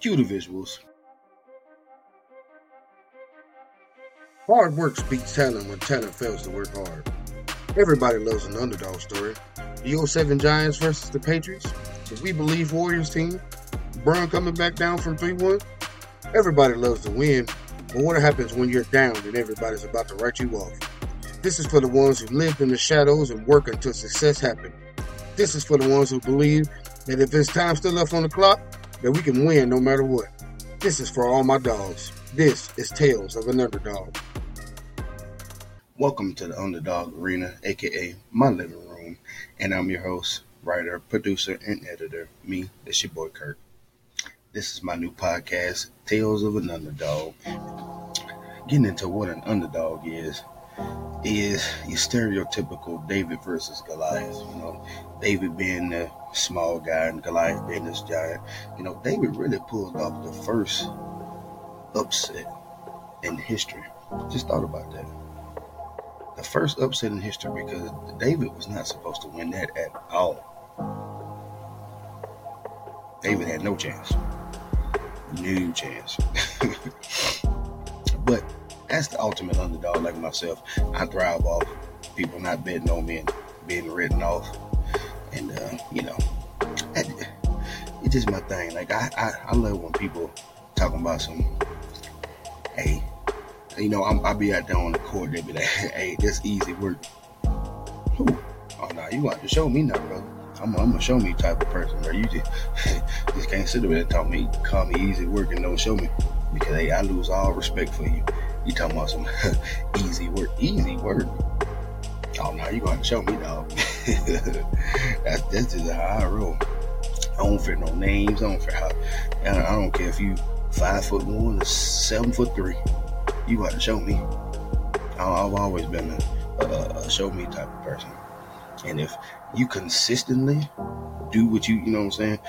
Cue the visuals. Hard work beats talent when talent fails to work hard. Everybody loves an underdog story. The 07 Giants versus the Patriots, the We Believe Warriors team, Brown coming back down from 3-1. Everybody loves to win, but what happens when you're down and everybody's about to write you off? This is for the ones who lived in the shadows and worked until success happened. This is for the ones who believe that if there's time still left on the clock, that we can win no matter what. This is for all my dogs. This is Tales of an Underdog. Welcome to the Underdog Arena, aka my living room, and I'm your host, writer, producer, and editor, me, that's your boy Kirk. This is my new podcast, Tales of an Underdog. Getting into what an underdog is your stereotypical David versus Goliath. You know, David being the small guy and Goliath being this giant. You know, David really pulled off the first upset in history. Just thought about that. The first upset in history, because David was not supposed to win that at all. David had no chance. No chance. But that's the ultimate underdog. Like myself, I thrive off people not betting on me and being written off. And, you know, it's just my thing. Like, I love when people talking about some, hey, you know, I'll be out there on the court. They'll be like, hey, that's easy work. Ooh. Oh, no, you want to show me now, brother. I'm a show me type of person, bro. You just can't sit there and call me easy work and don't show me. Because, hey, I lose all respect for you. You talking about some easy work. Easy work? Oh, no, you going to show me, dog. That's just how I roll. I don't fear no names. I don't fear how. I don't care if you 5'1" or 7'3". You got to show me. I've always been a show me type of person. And if you consistently do what you know what I'm saying,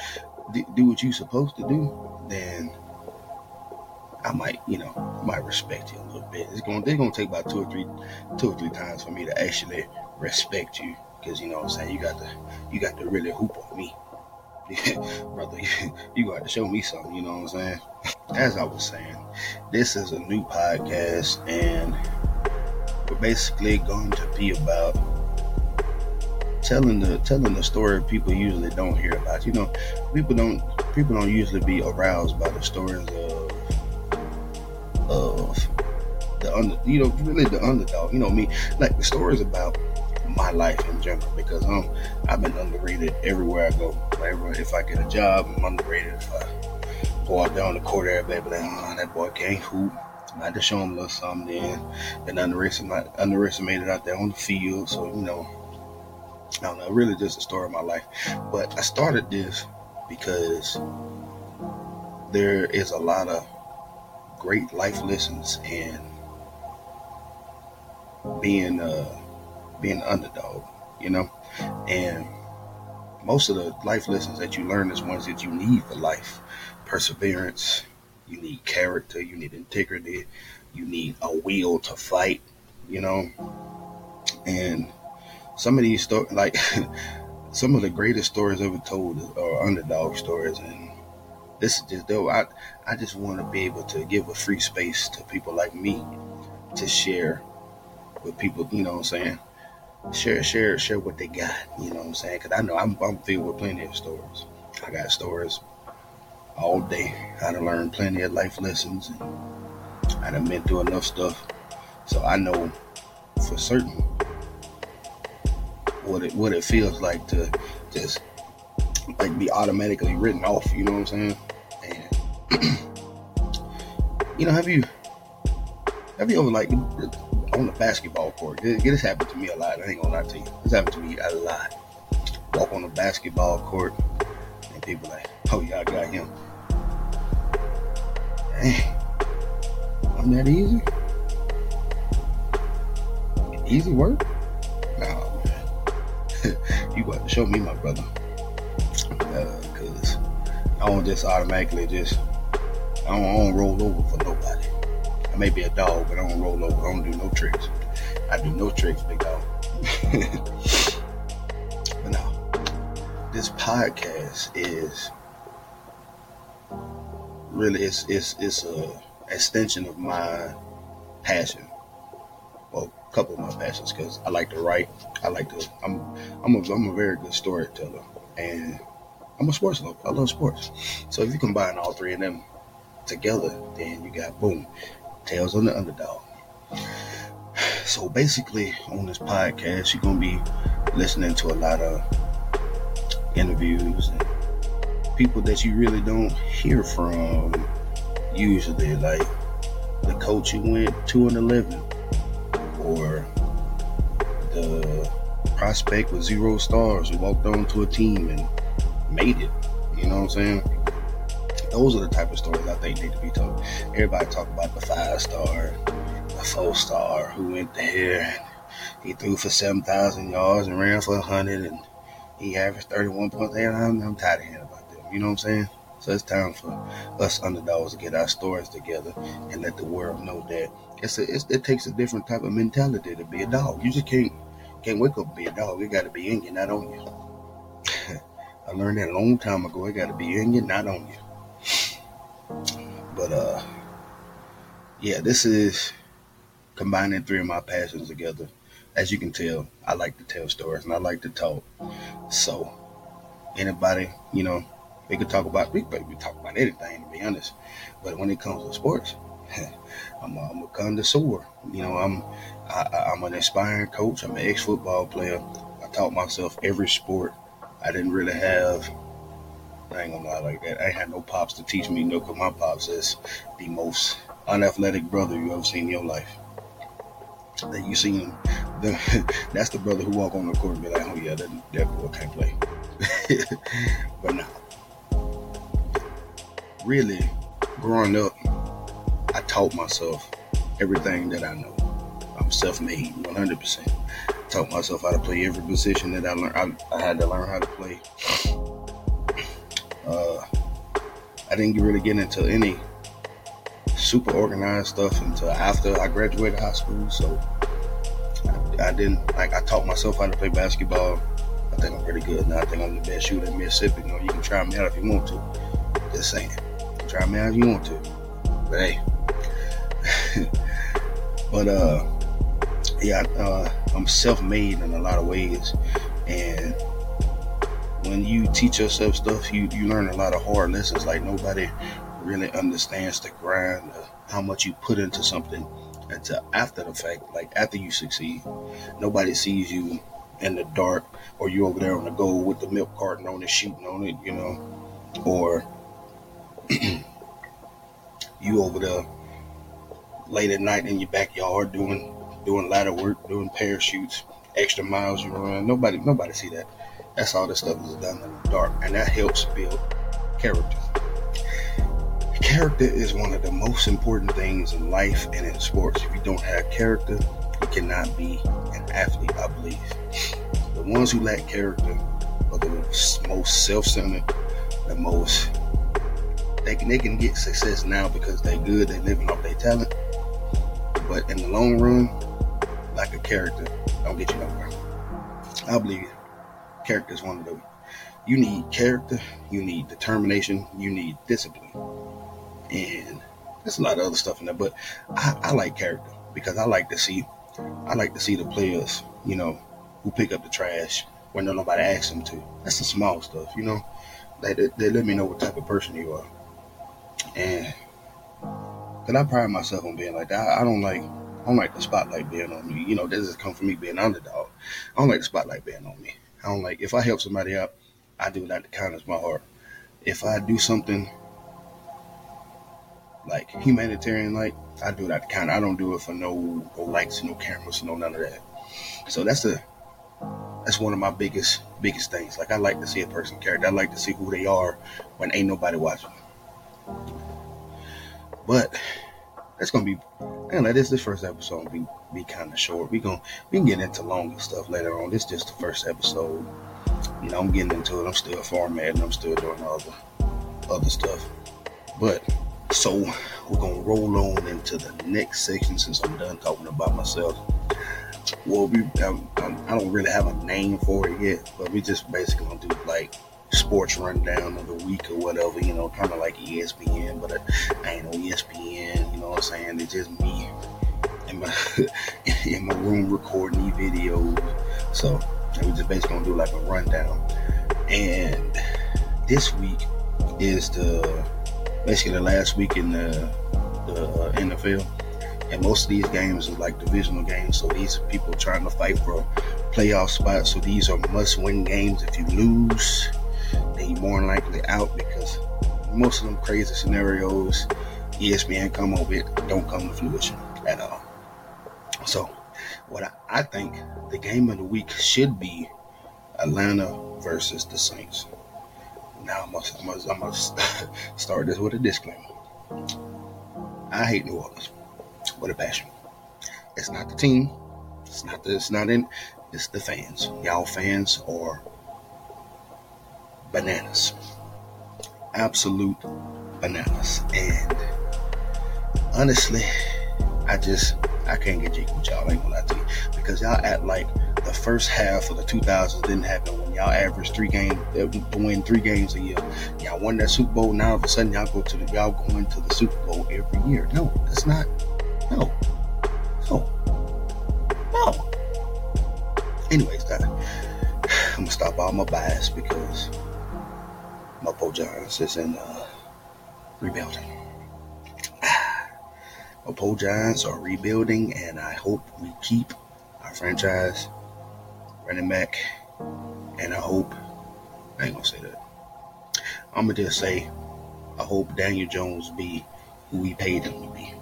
do what you supposed to do, then I might respect you a little bit. It's gonna take about two or three times for me to actually respect you, because you know what I'm saying. You got to really hoop on me, brother. You got to show me something. You know what I'm saying. As I was saying, this is a new podcast, and we're basically going to be about telling the story people usually don't hear about. You know, people don't usually be aroused by the stories of the the underdog. You know me, like the stories about my life in general, because I've been underrated everywhere I go. Like, if I get a job, I'm underrated. If I go out there on the court, everybody be like, oh, that boy can't hoop. I had to show him a little something then. Been underestimated out there on the field. So, you know, I don't know, really just the story of my life. But I started this because there is a lot of great life lessons in being an underdog, you know? And most of the life lessons that you learn is ones that you need for life. Perseverance, you need character, you need integrity, you need a will to fight, you know. And some of these stories, like some of the greatest stories ever told are underdog stories, and this is just dope. I just want to be able to give a free space to people like me to share with people, you know what I'm saying, share what they got, you know what I'm saying, because I know I'm filled with plenty of stories. I got stories all day. I done learned plenty of life lessons, and I done been through enough stuff, so I know for certain what it feels like to just like be automatically written off. You know what I'm saying? And you know, have you ever, like, on the basketball court? This happened to me a lot. I ain't gonna lie to you. This happened to me a lot. Walk on the basketball court, and people like, oh yeah, I got him. Dang, I'm that easy? Easy work? Nah, man. You got to show me, my brother. Cause I don't just automatically I don't roll over for nobody. I may be a dog, but I don't roll over. I don't do no tricks. I do no tricks, big dog. But no, this podcast is really it's a extension of my passion, well, a couple of my passions, because I like to write. I like to. I'm a very good storyteller, and I'm a sports lover. I love sports. So if you combine all three of them together, then you got boom, Tales of the Underdog. So basically, on this podcast, you're gonna be listening to a lot of interviews and people that you really don't hear from usually, like the coach you went 2-11, or the prospect with 0 stars who walked on to a team and made it. You know what I'm saying? Those are the type of stories I think need to be told. Everybody talk about the 5-star, the 4-star who went there and he threw for 7,000 yards and ran for 100 and he averaged 31 points. I'm tired of hearing about them. You know what I'm saying? So it's time for us underdogs to get our stories together and let the world know that it takes a different type of mentality to be a dog. You just can't wake up and be a dog. It got to be in you, not on you. I learned that a long time ago. It got to be in you, not on you. But yeah, this is combining three of my passions together. As you can tell, I like to tell stories and I like to talk. So anybody, you know, we could talk about, anything, to be honest. But when it comes to sports, I'm a connoisseur. You know, I'm an inspiring coach. I'm an ex-football player. I taught myself every sport. I didn't really have. I ain't gonna lie like that. I ain't had no pops to teach me, because my pops is the most unathletic brother you ever seen in your life. That you seen, that's the brother who walk on the court and be like, oh yeah, that boy can't play. But no. Really, growing up, I taught myself everything that I know. I'm self-made, 100%. I taught myself how to play every position that I learned. I had to learn how to play. I didn't really get into any super organized stuff until after I graduated high school. So I taught myself how to play basketball. I think I'm pretty good now. I think I'm the best shooter in Mississippi. You know, you can try me out if you want to. Just saying, try me out if you want to. But hey, but yeah, I'm self-made in a lot of ways, and when you teach yourself stuff, you learn a lot of hard lessons. Like, nobody really understands the grind of how much you put into something until after the fact, like after you succeed. Nobody sees you in the dark, or you over there on the goal with the milk carton on it, shooting on it, you know, or you over there late at night in your backyard doing ladder work, doing parachutes, extra miles you run. Nobody see that. That's all this stuff is done in the dark, and that helps build character. Character is one of the most important things in life and in sports. If you don't have character, you cannot be an athlete, I believe. The ones who lack character are the most self-centered, the most... They can get success now because they're good, they're living off their talent. But in the long run, lack of character don't get you nowhere. I believe it. Character is one of them. You need character, you need determination, you need discipline, and there's a lot of other stuff in there. But I like character because I like to see the players, you know, who pick up the trash when nobody asks them to. That's the small stuff, you know. They let me know what type of person you are, and because I pride myself on being like that. I don't like the spotlight being on me. You know, this has come from me being an underdog. I don't like the spotlight being on me. I don't like, if I help somebody out, I do it out of the kindness of my heart. If I do something like humanitarian, like, I do it out of the kindness. I don't do it for no likes, no cameras, no none of that. So that's one of my biggest things. Like, I like to see a person's character. I like to see who they are when ain't nobody watching. But that's gonna be, man, this first episode will be kind of short. We can get into longer stuff later on. This is just the first episode. You know, I'm getting into it. I'm still formatting. I'm still doing all the other stuff. But so we're gonna roll on into the next section since I'm done talking about myself. Well, I don't really have a name for it yet, but we just basically gonna do like sports rundown of the week or whatever, you know, kind of like ESPN, but I ain't no ESPN, you know what I'm saying? It's just me in my room recording these videos. So we're just basically going to do like a rundown. And this week is basically the last week in the NFL. And most of these games are like divisional games, so these are people trying to fight for playoff spots. So these are must-win games. If you lose, then you're more than likely out, because most of them crazy scenarios ESPN come up with don't come to fruition at all. So what I think the game of the week should be Atlanta versus the Saints. Now I must start this with a disclaimer. I hate New Orleans with a passion. It's not the team. It's the fans. Y'all fans are bananas. Absolute bananas. And honestly, I can't get jiggy with y'all. I ain't gonna lie to you. Because y'all act like the first half of the 2000s didn't happen when y'all averaged win three games a year. Y'all won that Super Bowl. Now all of a sudden y'all going to the Super Bowl every year. No, that's not. No. Anyways, guys, I'm going to stop all my bias because my Bo Giants is in rebuilding. My Bo Giants are rebuilding, and I hope we keep our franchise running back. And I ain't going to say that. I'm going to just say I hope Daniel Jones be who we paid him to be.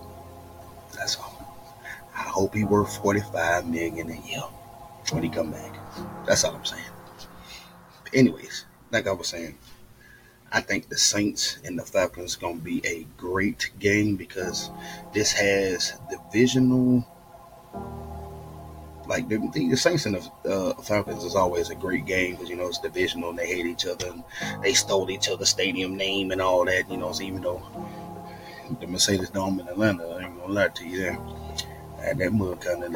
That's all. I hope he worth $45 million a year when he come back. That's all I'm saying. Anyways, like I was saying, I think the Saints and the Falcons gonna be a great game, because this has divisional. Like the Saints and the Falcons is always a great game, because you know it's divisional and they hate each other and they stole each other's stadium name and all that. You know, so even though the Mercedes-Dome in Atlanta, I ain't gonna lie to you there. That mug kind of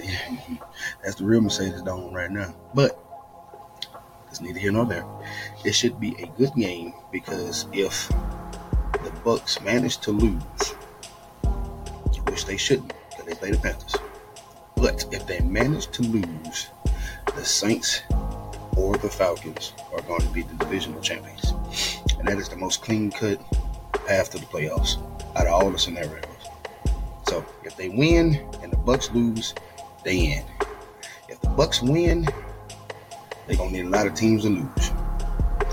that's the real Mercedes-Dome right now. But it's neither here nor there. It should be a good game, because if the Bucks manage to lose, which they shouldn't, because they play the Panthers, but if they manage to lose, the Saints or the Falcons are going to be the divisional champions. And that is the most clean-cut path to the playoffs out of all the scenarios. So if they win and the Bucks lose, they in. If the Bucks win, they're gonna need a lot of teams to lose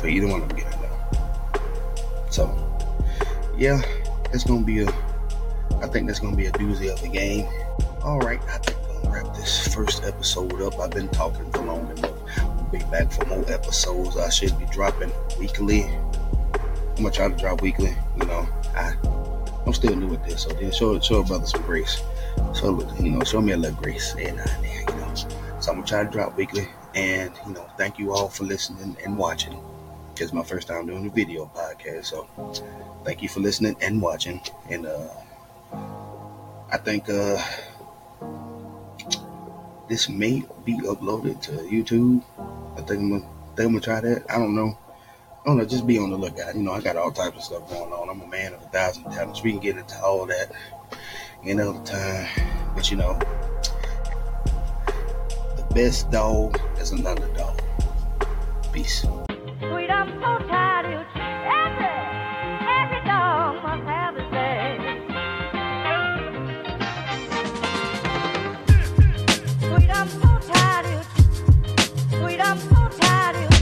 for either one of them getting out. So yeah, I think that's gonna be a doozy of a game. All right, I think I'm gonna wrap this first episode up. I've been talking for long enough. We'll be back for more episodes. I should be dropping weekly. I'm gonna try to drop weekly. You know, I'm still new at this, so then show a brother some grace. So show me a little grace every now and then, you know. So I'm gonna try to drop weekly, and you know, thank you all for listening and watching. It's my first time doing a video podcast, so thank you for listening and watching. And I think this may be uploaded to YouTube. I think I'm gonna try that. I don't know, just be on the lookout. You know, I got all types of stuff going on. I'm a man of 1,000 talents. We can get into all that another time. But, you know, the best dog is an underdog. Peace. Sweet, I'm so tired of you. Every dog must have his day. Sweet, I'm so tired of you. Sweet, I'm so tired of you.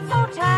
I'm so tired.